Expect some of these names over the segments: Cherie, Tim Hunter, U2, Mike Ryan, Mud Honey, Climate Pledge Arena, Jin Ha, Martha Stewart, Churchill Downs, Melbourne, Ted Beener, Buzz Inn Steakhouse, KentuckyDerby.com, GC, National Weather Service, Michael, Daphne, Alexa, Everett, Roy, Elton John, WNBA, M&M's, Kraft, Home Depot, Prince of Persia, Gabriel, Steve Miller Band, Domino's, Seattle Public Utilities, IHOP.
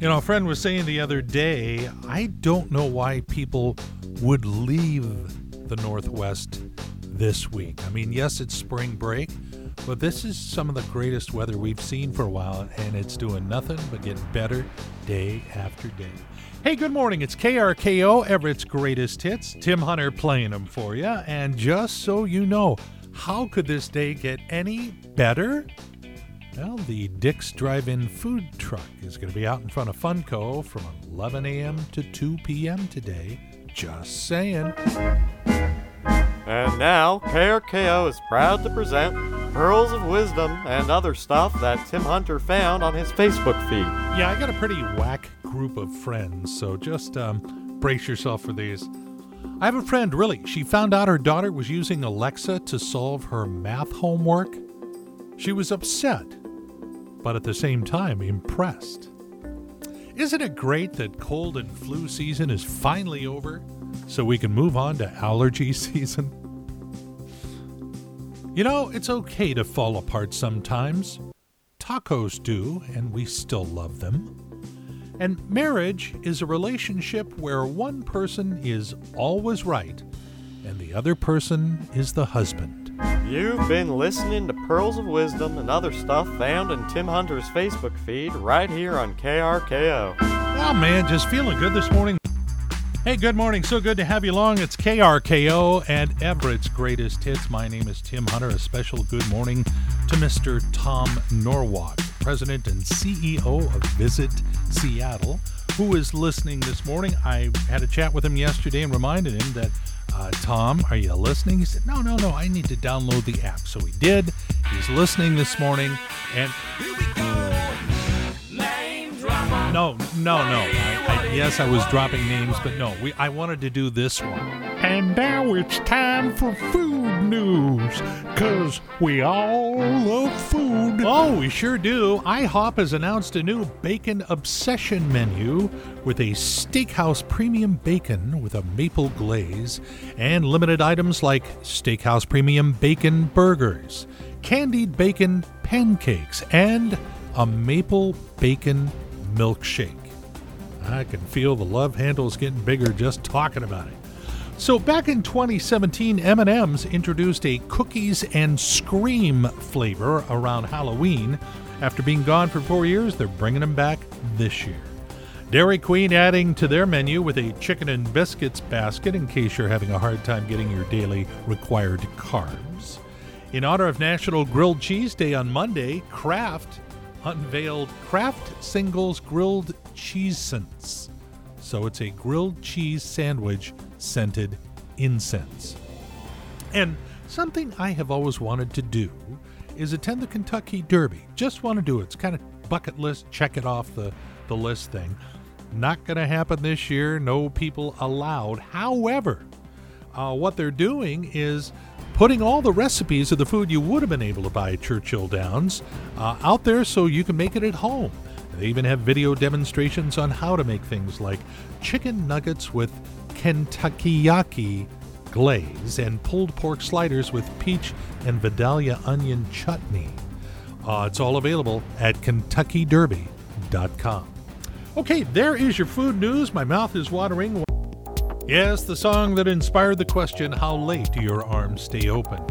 You know, a friend was saying the other day, I don't know why people would leave the Northwest this week. I mean, yes, it's spring break, but this is some of the greatest weather we've seen for a while, and it's doing nothing but getting better day after day. Hey, good morning. It's KRKO, Everett's Greatest Hits. Tim Hunter playing them for you. And just so you know, how could this day get any better? Well, the Dick's Drive-In Food Truck is going to be out in front of Funko from 11 a.m. to 2 p.m. today. Just saying. And now, KRKO is proud to present Pearls of Wisdom and other stuff that Tim Hunter found on his Facebook feed. Yeah, I got a pretty whack group of friends, so just brace yourself for these. I have a friend, really, she found out her daughter was using Alexa to solve her math homework. She was upset, but at the same time impressed. Isn't it great that cold and flu season is finally over, so we can move on to allergy season? You know, it's okay to fall apart sometimes. Tacos do, and we still love them. And marriage is a relationship where one person is always right and the other person is the husband. You've been listening to Pearls of Wisdom and other stuff found in Tim Hunter's Facebook feed right here on KRKO. Oh man, just feeling good this morning. Hey, good morning. So good to have you along. It's KRKO and Everett's Greatest Hits. My name is Tim Hunter. A special good morning to Mr. Tom Norwalk, President and CEO of Visit Seattle, who is listening this morning. I had a chat with him yesterday and reminded him that, Tom, are you listening? He said, no, I need to download the app. So he did. He's listening this morning. And here we go. Name dropper. No. Yes, I was dropping names, but no. I wanted to do this one. And now it's time for food news, because we all love food. Oh, we sure do. IHOP has announced a new Bacon Obsession menu with a steakhouse premium bacon with a maple glaze and limited items like steakhouse premium bacon burgers, candied bacon pancakes, and a maple bacon milkshake. I can feel the love handles getting bigger just talking about it. So back in 2017, M&M's introduced a Cookies and Scream flavor around Halloween. After being gone for 4 years, they're bringing them back this year. Dairy Queen adding to their menu with a chicken and biscuits basket in case you're having a hard time getting your daily required carbs. In honor of National Grilled Cheese Day on Monday, Kraft unveiled Kraft Singles Grilled Cheese Scents. So it's a grilled cheese sandwich scented incense. And something I have always wanted to do is attend the Kentucky Derby. Just want to do it. It's kind of bucket list, check it off the list thing. Not going to happen this year. No people allowed. However, what they're doing is putting all the recipes of the food you would have been able to buy at Churchill Downs out there so you can make it at home. They even have video demonstrations on how to make things like chicken nuggets with kentuckiyaki glaze and pulled pork sliders with peach and Vidalia onion chutney. It's all available at KentuckyDerby.com. Okay, there is your food news. My mouth is watering. Yes, the song that inspired the question, how late do your arms stay open?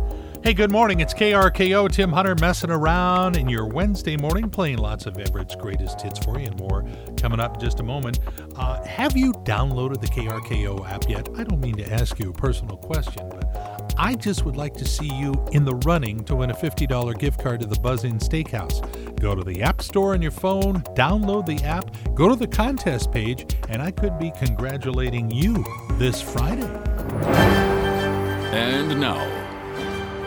Hey, good morning. It's KRKO, Tim Hunter messing around in your Wednesday morning, playing lots of Everett's Greatest Hits for you and more coming up in just a moment. Have you downloaded the KRKO app yet? I don't mean to ask you a personal question, but I just would like to see you in the running to win a $50 gift card to the Buzz Inn Steakhouse. Go to the App Store on your phone, download the app, go to the contest page, and I could be congratulating you this Friday. And now,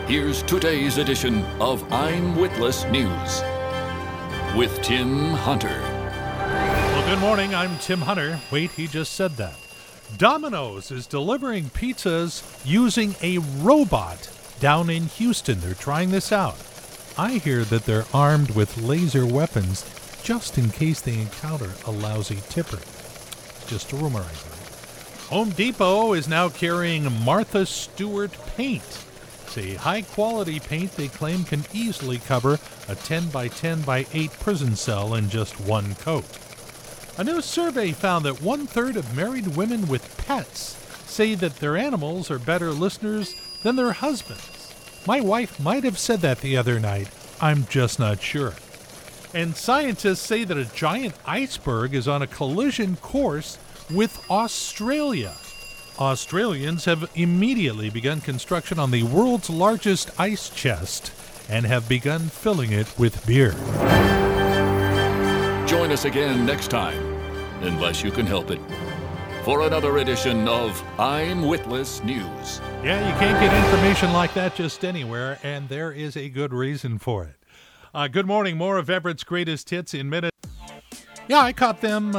here's today's edition of I'm Witless News with Tim Hunter. Well, good morning. I'm Tim Hunter. Wait, he just said that. Domino's is delivering pizzas using a robot down in Houston. They're trying this out. I hear that they're armed with laser weapons just in case they encounter a lousy tipper. Just a rumor, I heard. Home Depot is now carrying Martha Stewart paint. It's a high-quality paint they claim can easily cover a 10 by 10 by 8 prison cell in just one coat. A new survey found that one-third of married women with pets say that their animals are better listeners than their husbands. My wife might have said that the other night. I'm just not sure. And scientists say that a giant iceberg is on a collision course with Australia. Australians have immediately begun construction on the world's largest ice chest and have begun filling it with beer. Join us again next time, unless you can help it, for another edition of I'm Witless News. Yeah, you can't get information like that just anywhere, and there is a good reason for it. Good morning. More of Everett's greatest hits in minutes. Yeah, I caught them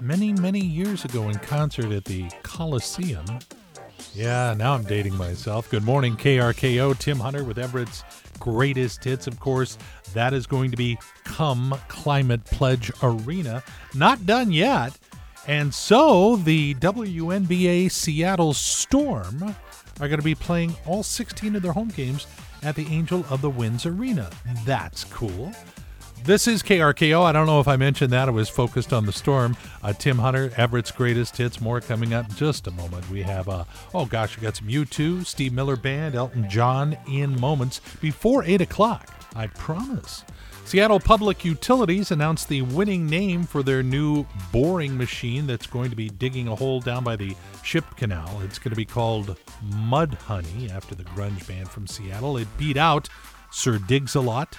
many years ago in concert at the Coliseum. Yeah, now I'm dating myself. Good morning, KRKO. Tim Hunter with Everett's greatest hits. Of course, that is going to be come Climate Pledge Arena. Not done yet. And so the WNBA Seattle Storm are going to be playing all 16 of their home games at the Angel of the Winds Arena. That's cool. This is KRKO. I don't know if I mentioned that. I was focused on the storm. Tim Hunter, Everett's greatest hits. More coming up in just a moment. We have, we got some U2, Steve Miller Band, Elton John in moments before 8 o'clock. I promise. Seattle Public Utilities announced the winning name for their new boring machine that's going to be digging a hole down by the Ship Canal. It's going to be called Mud Honey, after the grunge band from Seattle. It beat out Sir Diggs-a-Lot,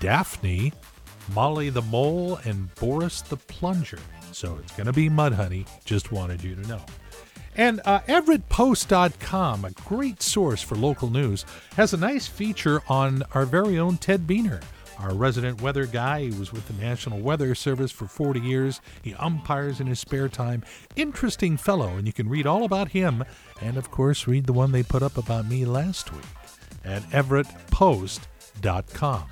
Daphne, Molly the Mole, and Boris the Plunger. So it's going to be Mud Honey. Just wanted you to know. And EverettPost.com, a great source for local news, has a nice feature on our very own Ted Beener, our resident weather guy. He was with the National Weather Service for 40 years. He umpires in his spare time. Interesting fellow, and you can read all about him. And, of course, read the one they put up about me last week at EverettPost.com.